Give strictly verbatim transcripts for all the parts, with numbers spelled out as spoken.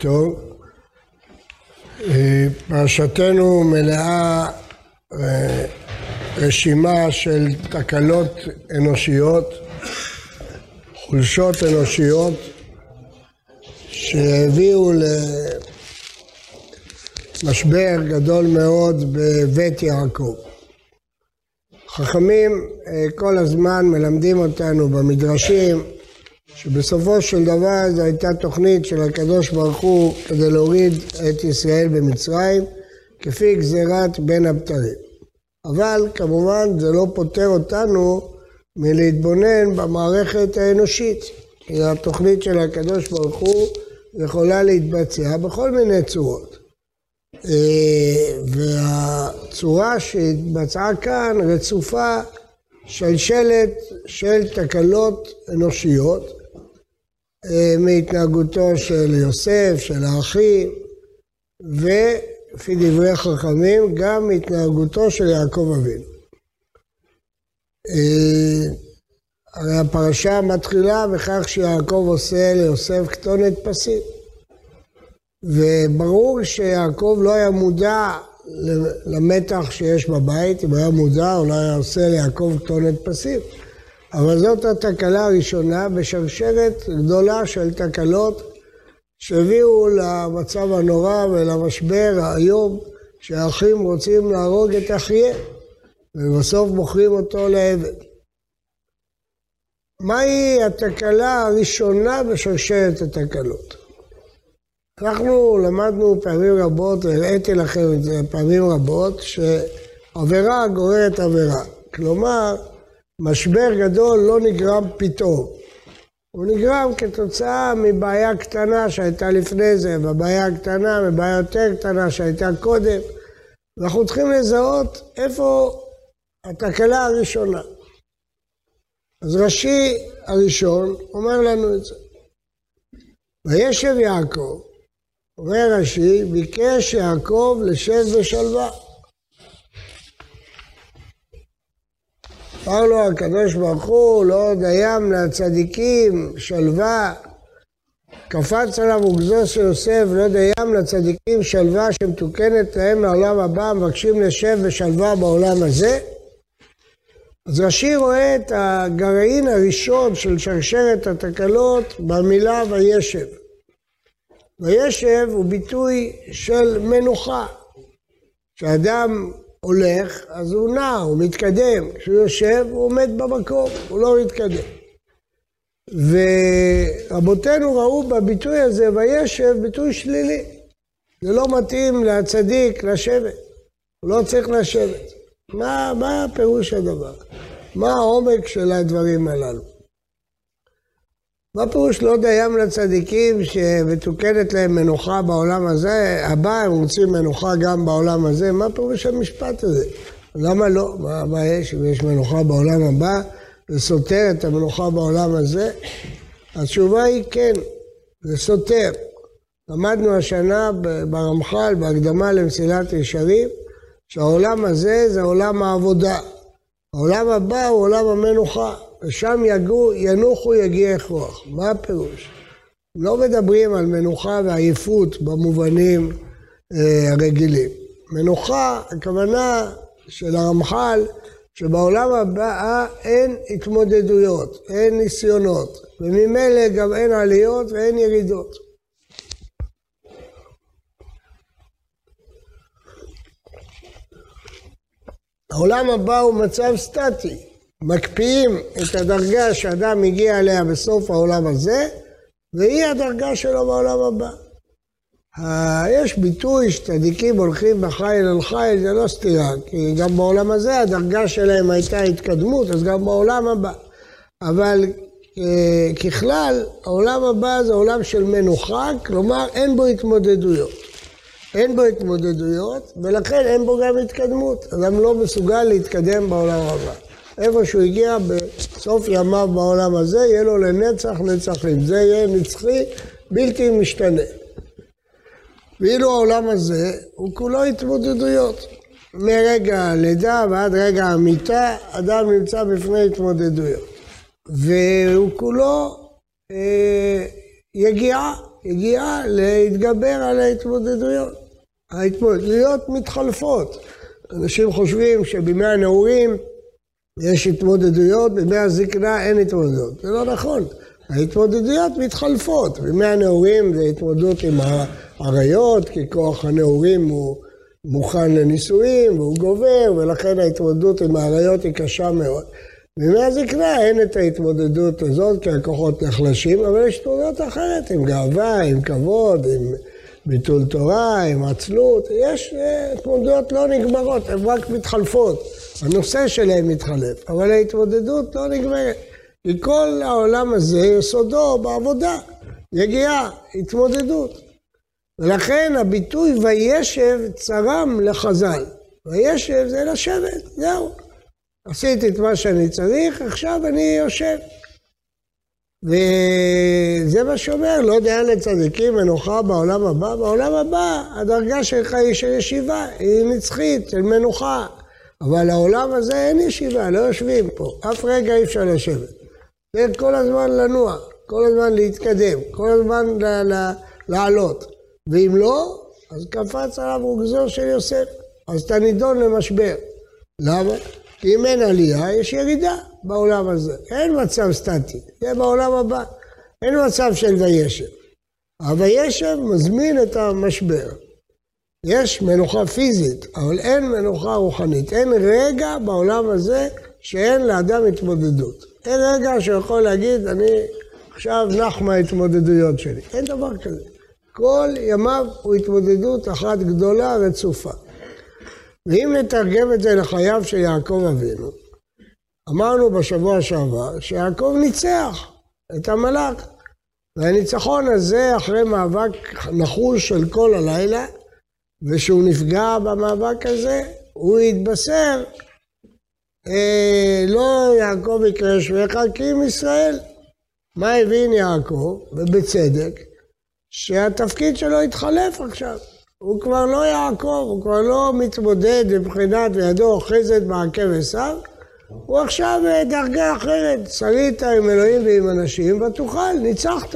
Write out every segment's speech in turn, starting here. טוב. פרשתנו מלאה רשימה של תקלות אנושיות, חולשות אנושיות, שהביאו למשבר גדול מאוד בבית יעקב. חכמים כל הזמן מלמדים אותנו במדרשים שבסופו של דבר זו הייתה תוכנית של הקדוש ברוך הוא כדי להוריד את ישראל במצרים כפי גזירת בין הבתרים. אבל כמובן זה לא פותר אותנו מלהתבונן במערכת האנושית. כי התוכנית של הקדוש ברוך הוא יכולה להתבצע בכל מיני צורות. והצורה שהתבצעה כאן רצופה שלשלת של תקלות אנושיות, מהתנהגותו של יוסף, של האחים, ולפי דברי חכמים גם מהתנהגותו של יעקב אבינו. הרי הפרשה מתחילה בכך שיעקב עושה ליוסף כתונת פסים. וברור שיעקב לא היה מודע למתח שיש בבית, אם היה מודע אולי היה עושה ליעקב כתונת פסים. אבל זאת התקלה הראשונה בשרשרת גדולה של תקלות שהביאו למצב הנורא ולמשבר האיום שהאחים רוצים להרוג את אחיהם ובסוף מוכרים אותו לעבד. מהי התקלה הראשונה בשרשרת התקלות? אנחנו למדנו פעמים רבות, הראיתי לכם את זה פעמים רבות, שעבירה גוררת עבירה. כלומר, משבר גדול לא נגרם פתאום. הוא נגרם כתוצאה מבעיה קטנה שהייתה לפני זה, ובעיה הקטנה, מבעיה יותר קטנה שהייתה קודם. אנחנו צריכים לזהות איפה התקלה הראשונה. אז רש"י הראשון אומר לנו את זה. וישב יעקב, אומר רש"י, ביקש יעקב לשב בשלווה. אמר לו הקדוש ברוך הוא, לא דיים לצדיקים, שלווה. קפץ עליו וגזו של יוסף, לא דיים לצדיקים, שלווה שמתוקנת להם לעולם הבא, מבקשים לשב בשלווה בעולם הזה. אז רש"י רואה את הגרעין הראשון של שרשרת התקלות במילה וישב. וישב הוא ביטוי של מנוחה. כשאדם הולך, אז הוא נע, הוא מתקדם. כשהוא יושב, הוא עומד במקום, הוא לא מתקדם. ורבותינו ראו בביטוי הזה, וישב, ביטוי שלילי. זה לא מתאים לצדיק לשבת. הוא לא צריך לשבת. מה, מה הפירוש הדבר? מה העומק של הדברים הללו? מה פירוש לא דיים לצדיקים שמתוקנת להם מנוחה בעולם הזה? הבא הם רוצים מנוחה גם בעולם הזה. מה פירוש המשפט הזה? למה לא? מה, מה יש? אם יש מנוחה בעולם הבא, זה סותר את המנוחה בעולם הזה? התשובה היא כן, זה סותר. למדנו השנה ברמח"ל, בהקדמה למסילת ישרים, שהעולם הזה זה עולם העבודה. העולם הבא הוא עולם המנוחה, ושם יגו, ינוחו יגיע כוח. מה הפירוש? לא מדברים על מנוחה ועייפות במובנים אה, הרגילים. מנוחה, הכוונה של הרמח"ל, שבעולם הבא אין התמודדויות, אין ניסיונות, וממילא גם אין עליות ואין ירידות. העולם הבא הוא מצב סטטי, מקפיאים את הדרגה שאדם הגיע אליה בסוף העולם הזה, והיא הדרגה שלו בעולם הבא. יש ביטוי שצדיקים הולכים בחיל אל חיל, זה לא סתירה, כי גם בעולם הזה הדרגה שלהם הייתה התקדמות, אז גם בעולם הבא. אבל ככלל, העולם הבא זה עולם של מנוחה, כלומר אין בו התמודדויות. אין בו התמודדויות, ולכן אין בו גם התקדמות. אדם לא מסוגל להתקדם בעולם הבא. איפה שהוא הגיע בסוף ימיו בעולם הזה, יהיה לו לנצח נצחים. זה יהיה נצחי, בלתי משתנה. ואילו העולם הזה הוא כולו התמודדויות. מרגע הלידה ועד רגע המיטה, אדם נמצא בפני התמודדויות. והוא כולו אה, יגיעה. הגיעה להתגבר על ההתמודדויות. ההתמודדויות מתחלפות. אנשים חושבים שבימי הנעורים יש התמודדויות, בימי הזקנה אין התמודדויות. זה לא נכון. ההתמודדויות מתחלפות. בימי הנעורים זה התמודדות עם העריות, כי כוח הנעורים הוא מוכן לניסויים והוא גובר, ולכן ההתמודדות עם העריות היא קשה מאוד. בימי הזקנה אין את ההתמודדות הזאת, כי הכוחות נחלשים, אבל יש תמודדות אחרת, עם גאווה, עם כבוד, עם ביטול תורה, עם עצלות. יש התמודדות לא נגמרות, הן רק מתחלפות. הנושא שלהן מתחלף, אבל ההתמודדות לא נגמרת. כי כל העולם הזה יסודו בעבודה, יגיעה, התמודדות. ולכן הביטוי וישב צרם לחז"ל. וישב זה לשבת, זהו. עשיתי את מה שאני צריך, עכשיו אני יושב. וזה מה שאומר, לא יודע לצדיקים מנוחה בעולם הבא. בעולם הבא הדרגה שלך היא של ישיבה, היא נצחית, של מנוחה. אבל העולם הזה אין ישיבה, לא יושבים פה. אף רגע אי אפשר לשבת. זה כל הזמן לנוע, כל הזמן להתקדם, כל הזמן לעלות. ואם לא, אז קפץ עליו רוגזו של יוסף. אז אתה נידון למשבר. למה? כי אם אין עלייה, יש ירידה בעולם הזה. אין מצב סטטי, זה בעולם הבא. אין מצב של וישב. הוישב מזמין את המשבר. יש מנוחה פיזית, אבל אין מנוחה רוחנית. אין רגע בעולם הזה שאין לאדם התמודדות. אין רגע שיכול להגיד, אני עכשיו נח מההתמודדויות שלי. אין דבר כזה. כל ימיו הוא התמודדות אחת גדולה רצופה. ואם נתרגם את זה לחייו של יעקב אבינו, אמרנו בשבוע שעבר שיעקב ניצח את המלאך. והניצחון הזה אחרי מאבק נחוש של כל הלילה, ושהוא נפגע במאבק הזה, הוא התבשר, אה, לא יעקב יקרא שמך כי עם ישראל. מה הבין יעקב, ובצדק, שהתפקיד שלו התחלף עכשיו. הוא כבר לא יעקב, הוא כבר לא מתמודד מבחינת וידו אוחזת בעקב עשיו, הוא עכשיו דרגה אחרת, שרית עם אלוהים ועם אנשים, ותוכל, ניצחת.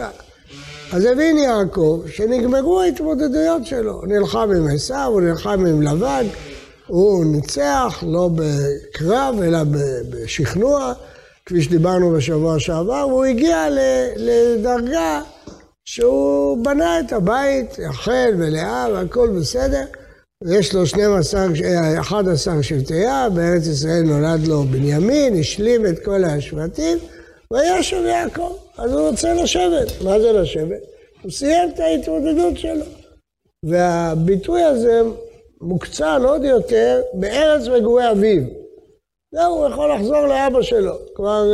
אז הבין יעקב שנגמרו ההתמודדויות שלו, הוא נלחם עם עשיו, הוא נלחם עם לבן, הוא ניצח לא בקרב אלא בשכנוע, כפי שדיברנו בשבוע שעבר, והוא הגיע לדרגה שהוא בנה את הבית, החל ולאה והכל בסדר, יש לו אחד עשר שבטיה, בארץ ישראל נולד לו בנימין, השלים את כל השבטים, וישב יעקב, אז הוא רוצה לשבת. מה זה לשבת? הוא סיים את ההתמודדות שלו. והביטוי הזה מוקצן עוד יותר בארץ מגורי אביו. זהו, הוא יכול לחזור לאבא שלו. כבר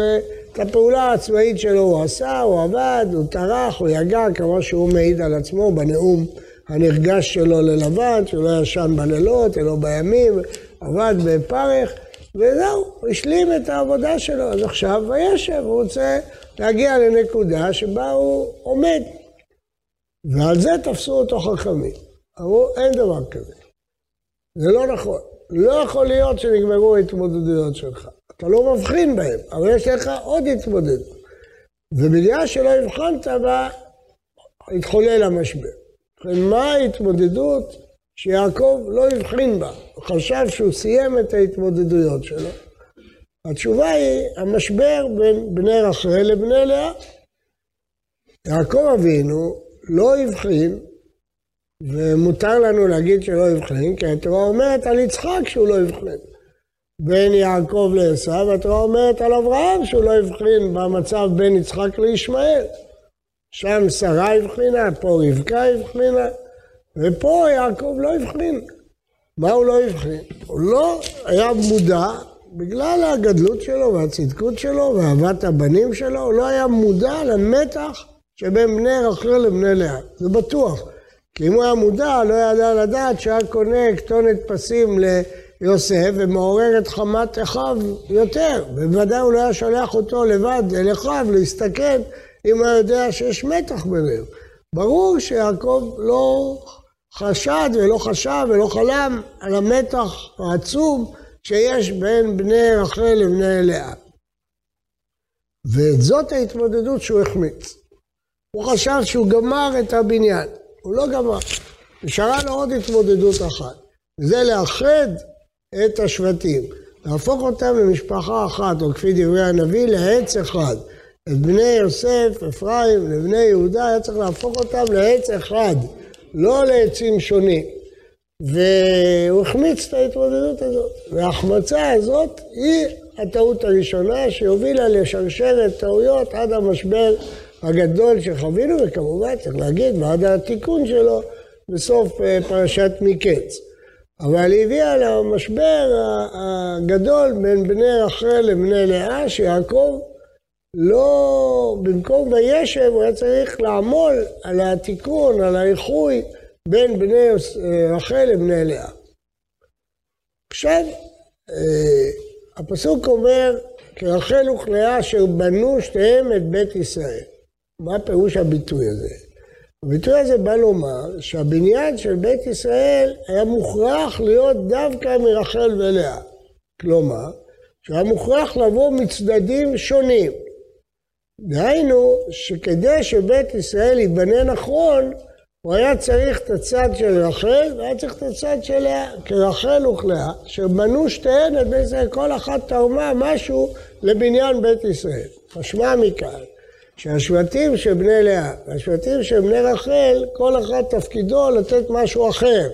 את הפעולה העצמאית שלו הוא עשה, הוא עבד, הוא טרח, הוא יגע, כמו שהוא מעיד על עצמו בנאום הנרגש שלו ללבן, שהוא לא ישן בלילות, אלא בימים, עבד בפרך. וזהו, הוא השלים את העבודה שלו, אז עכשיו וישב, הוא רוצה להגיע לנקודה שבה הוא עומד. ועל זה תפסו אותו חכמים. אמרו, אין דבר כזה. זה לא נכון. לא יכול להיות שנגמרו התמודדויות שלך. אתה לא מבחין בהן, אבל יש לך עוד התמודדות. ובגלל שלא הבחנת בה, התחולל המשבר. מה ההתמודדות? שיעקב לא הבחין בה, הוא חשב שהוא סיים את ההתמודדויות שלו. התשובה היא המשבר בין בני רחל לבני לאה. יעקב אבינו לא הבחין, ומותר לנו להגיד שלא הבחין, כי התורה אומרת על יצחק שהוא לא הבחין. בין יעקב לעשיו, התורה אומרת על אברהם שהוא לא הבחין במצב בין יצחק לישמעאל. שם שרה הבחינה, פה רבקה הבחינה. ופה יעקב לא הבחין. מה הוא לא הבחין? הוא לא היה מודע, בגלל הגדלות שלו והצדקות שלו ואהבת הבנים שלו, הוא לא היה מודע למתח שבין בני רחל לבני לאה. זה בטוח. כי אם הוא היה מודע, לא ידע לדעת שהיה קונה כתונת פסים ליוסף ומעורר את חמת אחיו יותר. בוודאי הוא לא היה שולח אותו לבד אל אחיו להסתכן אם הוא יודע שיש מתח ביניהם. ברור שיעקב לא חשד ולא חשב ולא חלם על המתח העצום שיש בין בני רחל לבני לאה. ואת זאת ההתמודדות שהוא החמיץ. הוא חשב שהוא גמר את הבניין, הוא לא גמר. נשארה לו עוד התמודדות אחת, זה לאחד את השבטים, להפוך אותם למשפחה אחת, או כפי דברי הנביא, לעץ אחד. את בני יוסף, אפרים, לבני יהודה, היה צריך להפוך אותם לעץ אחד, לא לעצים שונים. והוא החמיץ את ההתמודדות הזאת, וההחמצה הזאת היא הטעות הראשונה שהובילה לשרשרת טעויות עד המשבר הגדול שחווינו, וכמובן צריך להגיד, ועד התיקון שלו בסוף פרשת מקץ. אבל היא הביאה למשבר הגדול בין בני רחל לבני לאה, שיעקב לא, במקום וישב, הוא היה צריך לעמול על התיקון, על האיחוי בין בני רחל לבני לאה. עכשיו, הפסוק אומר, כי רחל וכלאה אשר בנו שתיהם את בית ישראל. מה פירוש הביטוי הזה? הביטוי הזה בא לומר שהבניין של בית ישראל היה מוכרח להיות דווקא מרחל ולאה. כלומר, שהיה מוכרח לבוא מצדדים שונים. דהיינו שכדי שבית ישראל ייבנה נכון, הוא היה צריך את הצד של רחל, והיה צריך את הצד של לאה, כי רחל וכלאה, שבנו שתיהן את בית ישראל, כל אחת תרמה משהו לבניין בית ישראל. משמע מכאן, שהשבטים של בני לאה, והשבטים של בני רחל, כל אחד תפקידו לתת משהו אחר,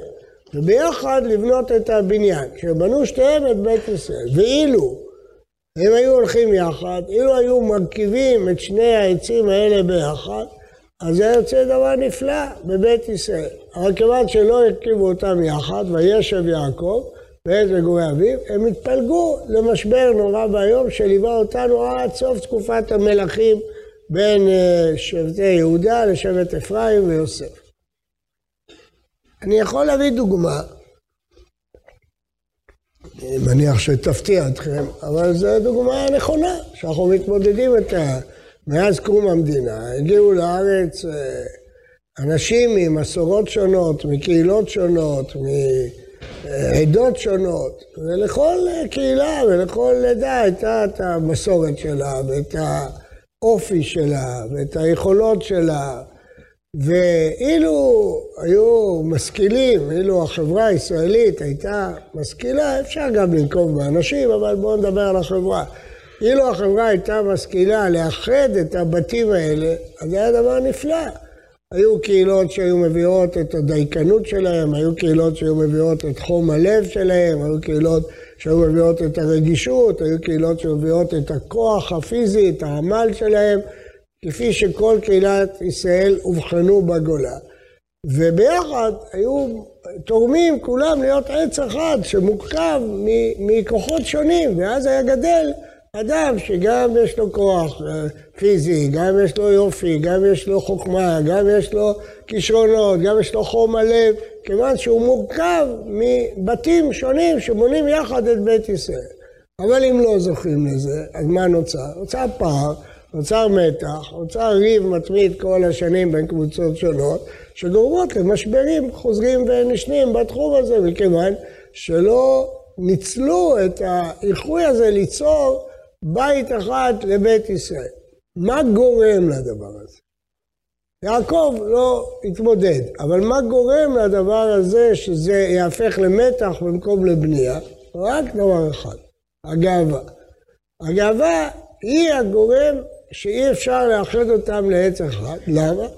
וביחד לבנות את הבניין, שבנו שתיהן את בית ישראל, ואילו הם היו הולכים יחד, אילו היו מרכיבים את שני העצים האלה ביחד, אז זה יוצא דבר נפלא בבית ישראל. אבל כיוון שלא הרכיבו אותם יחד, וישב יעקב, ואת מגורי אביו, הם התפלגו למשבר נורא ביום שליווה אותנו עד סוף תקופת המלכים בין שבטי יהודה לשבט אפרים ויוסף. אני יכול להביא דוגמה, אני מניח שתפתיע אתכם, אבל זו דוגמה נכונה, שאנחנו מתמודדים את ה... מאז קום המדינה הגיעו לארץ אנשים ממסורות שונות, מקהילות שונות, מעדות שונות, ולכל קהילה ולכל עדה הייתה את המסורת שלה, ואת האופי שלה, ואת היכולות שלה. ואילו היו משכילים, אילו החברה הישראלית הייתה משכילה, אפשר גם לנקוב באנשים, אבל בואו נדבר על החברה. אילו החברה הייתה משכילה לאחד את הבתים האלה, אז זה היה דבר נפלא. היו קהילות שהיו מביאות את הדייקנות שלהם, היו קהילות שהיו מביאות את חום הלב שלהם, היו קהילות שהיו מביאות את הרגישות, היו קהילות שהיו מביאות את הכוח הפיזי, את העמל שלהם, כפי שכל קהילת ישראל הובחנו בגולה. וביחד היו תורמים כולם להיות עץ אחד שמורכב מכוחות שונים, ואז היה גדל אדם שגם יש לו כוח פיזי, גם יש לו יופי, גם יש לו חוכמה, גם יש לו כישרונות, גם יש לו חום הלב, כיוון שהוא מורכב מבתים שונים שבונים יחד את בית ישראל. אבל אם לא זוכים לזה, אז מה נוצר? נוצר פער, נוצר מתח, נוצר ריב מתמיד כל השנים בין קבוצות שונות, שגורמות למשברים חוזרים ונשנים בתחום הזה, מכיוון שלא ניצלו את האיחוי הזה ליצור בית אחד לבית ישראל. מה גורם לדבר הזה? יעקב לא התמודד, אבל מה גורם לדבר הזה שזה יהפך למתח במקום לבנייה? רק דבר אחד, הגאווה. הגאווה היא הגורם שאי אפשר לאחד אותם לעץ אחד. למה?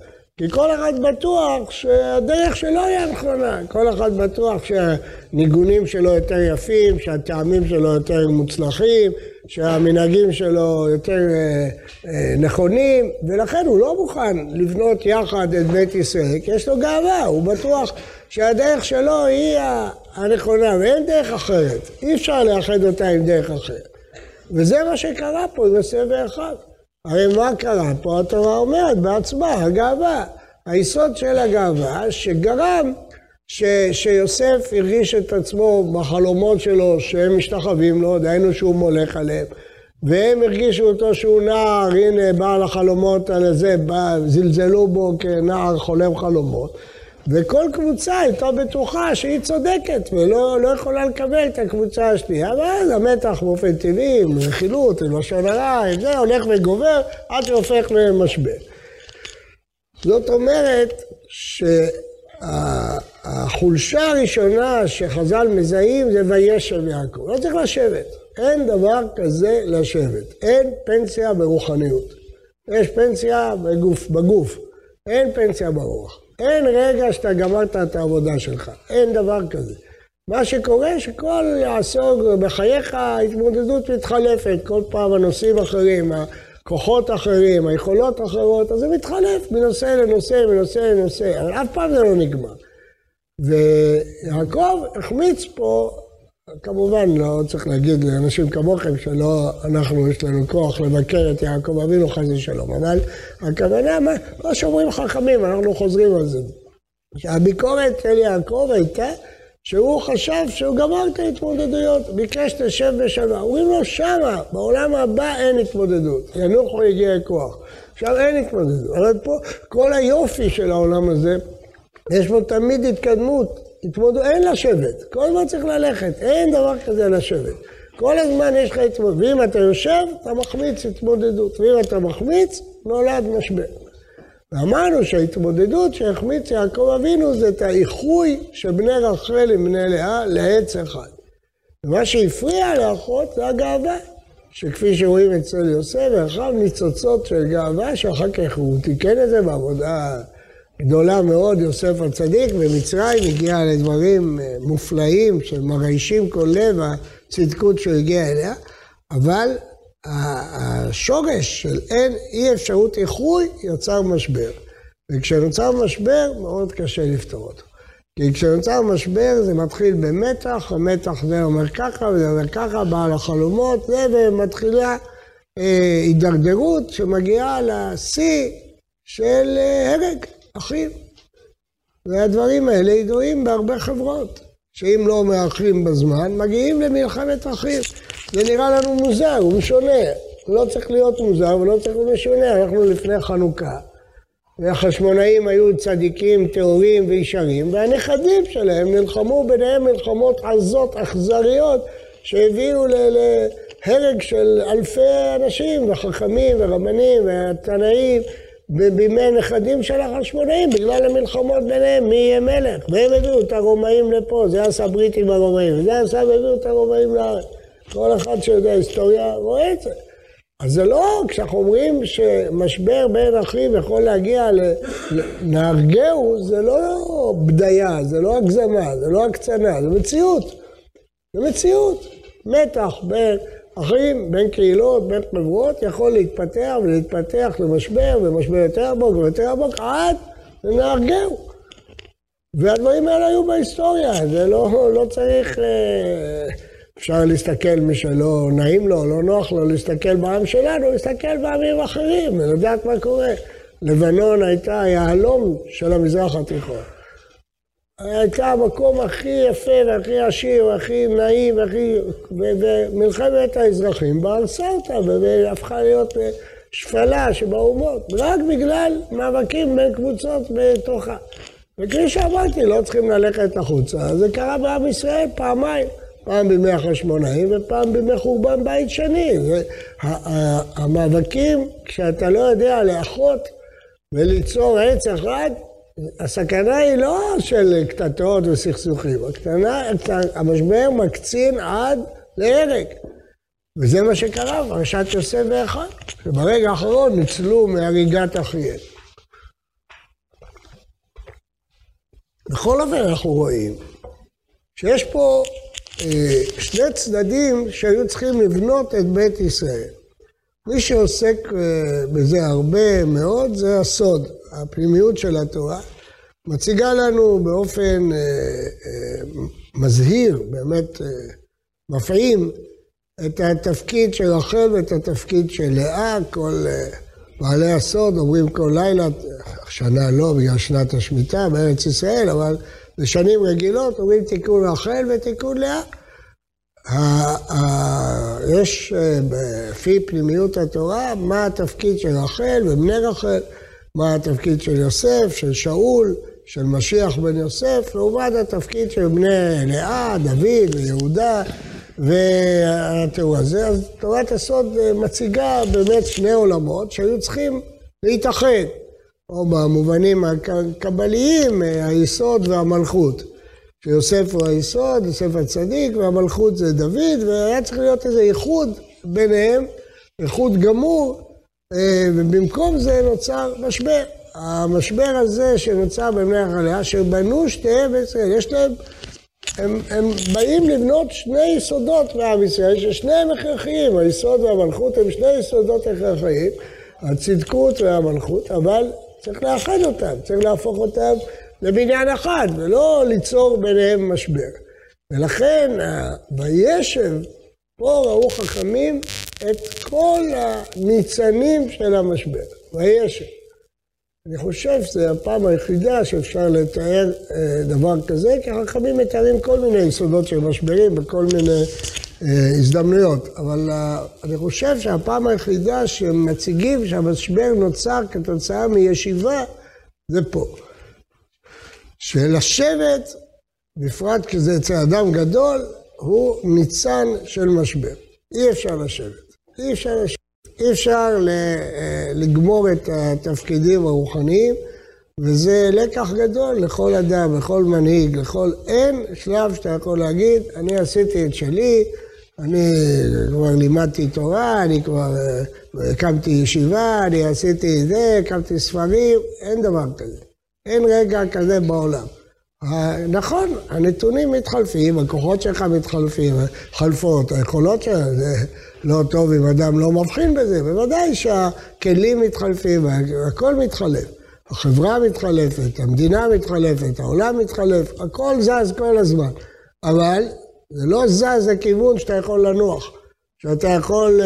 כי כל אחד בטוח שהדרך שלו היא הנכונה, כל אחד בטוח שהניגונים שלו יותר יפים, שהטעמים שלו יותר מוצלחים, שהמנהגים שלו יותר נכונים, ולכן הוא לא מוכן לבנות יחד את בית ישראל, כי יש לו גאווה, הוא בטוח שהדרך שלו היא הנכונה, ואין דרך אחרת, אי אפשר לאחד אותה עם דרך אחרת. וזה מה שקרה פה עם יוסף ואחיו. הרי מה קרה פה? התורה אומרת בעצמה, הגאווה. היסוד של הגאווה שגרם ש, שיוסף הרגיש את עצמו בחלומות שלו שהם משתחווים לו, דהיינו שהוא מולך עליהם. והם הרגישו אותו שהוא נער, הנה בעל החלומות על זה, בא, זלזלו בו כנער חולם חלומות. וכל קבוצה הייתה בטוחה שהיא צודקת ולא לא יכולה לקבל את הקבוצה השנייה, ואז המתח באופן טבעי, רכילות, לשון הרע, זה הולך וגובר עד שהופך למשבר. זאת אומרת שהחולשה הראשונה שחז"ל מזהים זה וישב יעקב. לא צריך לשבת. אין דבר כזה לשבת. אין פנסיה ברוחניות. יש פנסיה בגוף, בגוף. אין פנסיה ברוח. אין רגע שאתה גמרת את העבודה שלך. אין דבר כזה. מה שקורה שכל יעסוק בחייך, ההתמודדות מתחלפת. כל פעם הנושאים אחרים, הכוחות אחרים, היכולות אחרות, אז זה מתחלף מנושא לנושא, מנושא לנושא. אבל אף פעם זה לא נגמר. ויעקב החמיץ פה, כמובן לא צריך להגיד לאנשים כמוכם שלא אנחנו יש לנו כוח לבקר את יעקב אבינו חס ושלום, אבל הכוונה מה, לא שאומרים חכמים, אנחנו חוזרים על זה. הביקורת של יעקב הייתה שהוא חשב שהוא גמר את ההתמודדויות, ביקש תשב ושמה. אומרים לו שמה, בעולם הבא אין התמודדות, ינוחו יגיע כוח. עכשיו אין התמודדות, אבל פה כל היופי של העולם הזה, יש בו תמיד התקדמות. התמודדות, אין לשבת, כל מה צריך ללכת, אין דבר כזה לשבת. כל הזמן יש לך התמודדות, ואם אתה יושב, אתה מחמיץ התמודדות, ואם אתה מחמיץ, נולד משבר. ואמרנו שההתמודדות שהחמיץ יעקב אבינו זה את האיחוי שבני רחל עם בני לאה לעץ אחד. ומה שהפריע לאחות זה הגאווה, שכפי שרואים אצל יוסף, ואחר ניצוצות של גאווה שאחר כך הוא תיקן את זה בעבודה גדולה מאוד, יוסף הצדיק, במצרים הגיע לדברים מופלאים שמרעישים כל לב, הצדקות שהוא הגיע אליה, אבל השורש של אין אי אפשרות איחוי יוצר משבר. וכשנוצר משבר מאוד קשה לפתור אותו. כי כשנוצר משבר זה מתחיל במתח, המתח זה אומר ככה וזה אומר ככה, בעל החלומות, זה ומתחילה אה, הידרדרות שמגיעה לשיא של הרג. אחים. והדברים האלה ידועים בהרבה חברות, שאם לא מאחרים בזמן, מגיעים למלחמת אחים. זה נראה לנו מוזר, הוא משונה. לא צריך להיות מוזר ולא צריך להיות משונה. אנחנו לפני חנוכה, והחשמונאים היו צדיקים, טהורים וישרים, והנכדים שלהם נלחמו ביניהם מלחמות עזות, אכזריות, שהביאו להרג של אלפי אנשים, וחכמים ורבנים והתנאים, בימי נכדים של החשמונאים, בגלל המלחמות ביניהם, מי יהיה מלך. והם הביאו את הרומאים לפה, זה עשה ברית עם הרומאים, וזה עשה והביאו את הרומאים לארץ. כל אחד שיודע היסטוריה רואה את זה. אז זה לא, כשאנחנו אומרים שמשבר בין אחים יכול להגיע לנהרגהו, זה לא בדיה, זה לא הגזמה, זה לא הקצנה, זה מציאות. זה מציאות. מתח בין אחים, בין קהילות, בין חברות, יכול להתפתח ולהתפתח למשבר, ומשבר יותר עמוק ויותר עמוק, עד לנהרגהו. והדברים האלה היו בהיסטוריה, זה לא, לא צריך... אפשר להסתכל מי שלא נעים לו, לא נוח לו, להסתכל בעם שלנו, להסתכל בעמים אחרים, לדעת מה קורה. לבנון הייתה היהלום של המזרח התיכון. הייתה המקום הכי יפה והכי עשיר והכי נעים והכי... ומלחמת האזרחים בארסה אותה והפכה להיות שפלה שבאומות, רק בגלל מאבקים בין קבוצות בתוכה. וכפי שאמרתי, לא צריכים ללכת החוצה. זה קרה בעם ישראל פעמיים. פעם בימי החשמונאים ופעם בימי חורבן בית שני. המאבקים, כשאתה לא יודע לאחות וליצור עץ אחד, הסכנה היא לא של קטטות וסכסוכים. הקטנה, המשבר מקצין עד להרג. וזה מה שקרה, פרשת יוסף ואחיו, שברגע האחרון ניצלו מהריגת אחיהם. בכל אופן אנחנו רואים שיש פה שני צדדים שהיו צריכים לבנות את בית ישראל. מי שעוסק בזה הרבה מאוד זה הסוד, הפנימיות של התורה, מציגה לנו באופן מזהיר, באמת מפעים, את התפקיד של רחל ואת התפקיד של לאה. כל בעלי הסוד אומרים כל לילה, שנה לא בגלל שנת השמיטה בארץ ישראל, אבל בשנים רגילות אומרים תיקון רחל ותיקון לאה. יש בפי פנימיות התורה מה התפקיד של רחל ובני רחל, מה התפקיד של יוסף, של שאול, של משיח בן יוסף, לעומת התפקיד של בני לאה, דוד ויהודה והתורה הזה. אז תורת הסוד מציגה באמת שני עולמות שהיו צריכים להתאחד. או במובנים הקבליים, היסוד והמלכות. שיוסף הוא היסוד, יוסף הצדיק, והמלכות זה דוד, והיה צריך להיות איזה ייחוד ביניהם, ייחוד גמור, ובמקום זה נוצר משבר. המשבר הזה שנוצר במלך עליה, שבנו שתיהם, יש להם, הם, הם באים לבנות שני יסודות בעם ישראל, ששניהם הכרחיים, היסוד והמלכות הם שני יסודות הכרחיים, הצדקות והמלכות, אבל צריך לאחד אותם, צריך להפוך אותם לבניין אחד, ולא ליצור ביניהם משבר. ולכן, בישב, פה ראו חכמים את כל הניצנים של המשבר, בישב. אני חושב שזה הפעם היחידה שאפשר לתאר דבר כזה, כי חכמים מתארים כל מיני יסודות של משברים בכל מיני הזדמנויות. אבל אני חושב שהפעם היחידה שמציגים שהמשבר נוצר כתוצאה מישיבה, זה פה. שלשבת, בפרט כזה אצל אדם גדול, הוא ניצן של משבר. אי אפשר לשבת, אי אפשר לשבת. אי אפשר לגמור את התפקידים הרוחניים, וזה לקח גדול לכל אדם, לכל מנהיג, לכל... אין שלב שאתה יכול להגיד, אני עשיתי את שלי, אני כבר לימדתי תורה, אני כבר הקמתי ישיבה, אני עשיתי את זה, הקמתי ספרים, אין דבר כזה. אין רגע כזה בעולם. נכון, הנתונים מתחלפים, הכוחות שלך מתחלפים, חלפות, היכולות שלך, זה לא טוב אם אדם לא מבחין בזה, בוודאי שהכלים מתחלפים, הכל מתחלף, החברה מתחלפת, המדינה מתחלפת, העולם מתחלף, הכל זז כל הזמן, אבל זה לא זז לכיוון שאתה יכול לנוח, שאתה יכול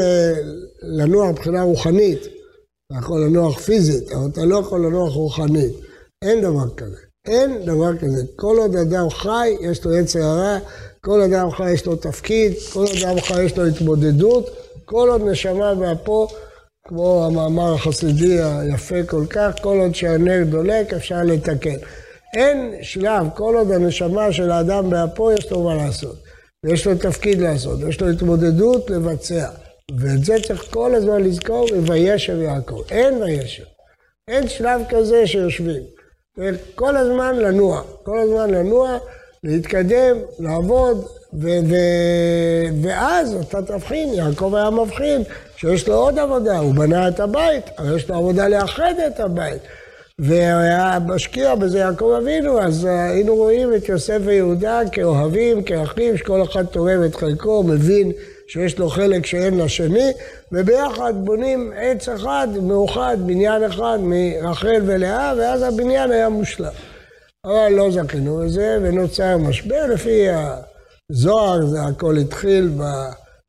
לנוח מבחינה רוחנית, אתה יכול לנוח פיזית, אבל אתה לא יכול לנוח רוחנית, אין דבר כזה. אין דבר כזה. כל עוד אדם חי, יש לו יצר הרע, כל אדם חי יש לו תפקיד, כל אדם חי יש לו התמודדות, כל עוד נשמה והפה, כמו המאמר החסידי היפה כל כך, כל עוד שהנר דולק אפשר לתקן. אין שלב, כל עוד הנשמה של האדם והפה יש לו מה לעשות, ויש לו תפקיד לעשות, יש לו התמודדות לבצע, ואת זה צריך כל הזמן לזכור, וישב יעקב. אין וישב. אין שלב כזה שיושבים. כל הזמן לנוע, כל הזמן לנוע, להתקדם, לעבוד, ו- ו- ואז אתה תבחין, יעקב היה מבחין שיש לו עוד עבודה, הוא בנה את הבית, אבל יש לו עבודה לאחד את הבית, והיה משקיע בזה יעקב אבינו, אז היינו רואים את יוסף ויהודה כאוהבים, כאחים, שכל אחד תורם את חלקו, מבין שיש לו חלק שאין לשני, וביחד בונים עץ אחד, מאוחד, בניין אחד מרחל ולאה, ואז הבניין היה מושלם. אבל לא זכינו בזה, ונוצר משבר. לפי הזוהר, זה הכל התחיל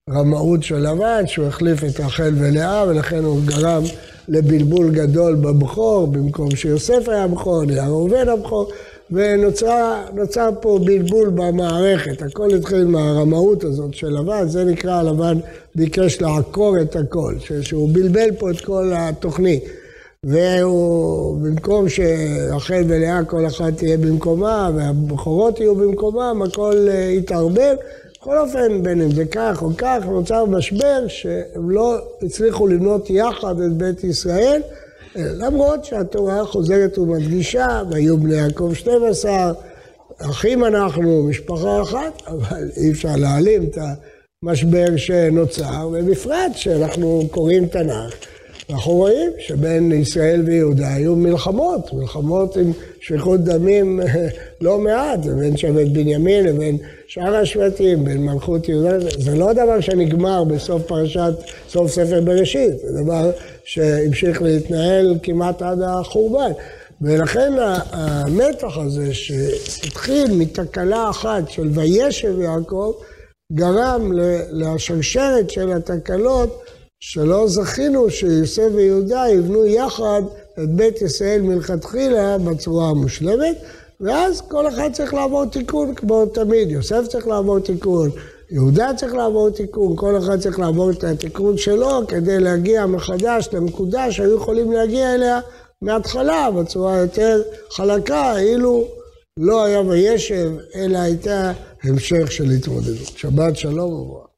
ברמאות של לבן, שהוא החליף את רחל ולאה, ולכן הוא גרם לבלבול גדול בבחור, במקום שיוסף היה הבחור, נהיה ראובן הבחור, ונוצר פה בלבול במערכת, הכל התחיל מהרמאות הזאת של לבן, זה נקרא לבן ביקש לעקור את הכל, שהוא בלבל פה את כל התוכנית. והוא, במקום שרחל ולאה כל אחת תהיה במקומה, והבחורות יהיו במקומם, הכל התערבב, בכל אופן, בין אם זה כך או כך, נוצר משבר שהם לא הצליחו לבנות יחד את בית ישראל, למרות שהתורה חוזרת ומדגישה, והיו בני יעקב שנים עשר, אחים אנחנו, משפחה אחת, אבל אי אפשר להעלים את המשבר שנוצר, ובפרט שאנחנו קוראים תנ"ך, אנחנו רואים שבין ישראל ויהודה היו מלחמות, מלחמות עם שפיכות דמים לא מעט, בין שבט בנימין לבין שאר השבטים, בין מלכות יהודה, זה לא דבר שנגמר בסוף פרשת, סוף ספר בראשית, זה דבר שהמשיך להתנהל כמעט עד החורבן. ולכן המתח הזה שהתחיל מתקלה אחת של וישב יעקב, גרם לשרשרת של התקלות, שלא זכינו שיוסף ויהודה יבנו יחד את בית ישראל מלכתחילה בצורה המושלמת, ואז כל אחד צריך לעבור תיקון כמו תמיד. יוסף צריך לעבור תיקון, יהודה צריך לעבור תיקון, כל אחד צריך לעבור את התיקון שלו כדי להגיע מחדש למקודה שהיו יכולים להגיע אליה מההתחלה בצורה יותר חלקה, אילו לא היה וישב, אלא הייתה המשך של התמודדות. שבת שלום וברכה.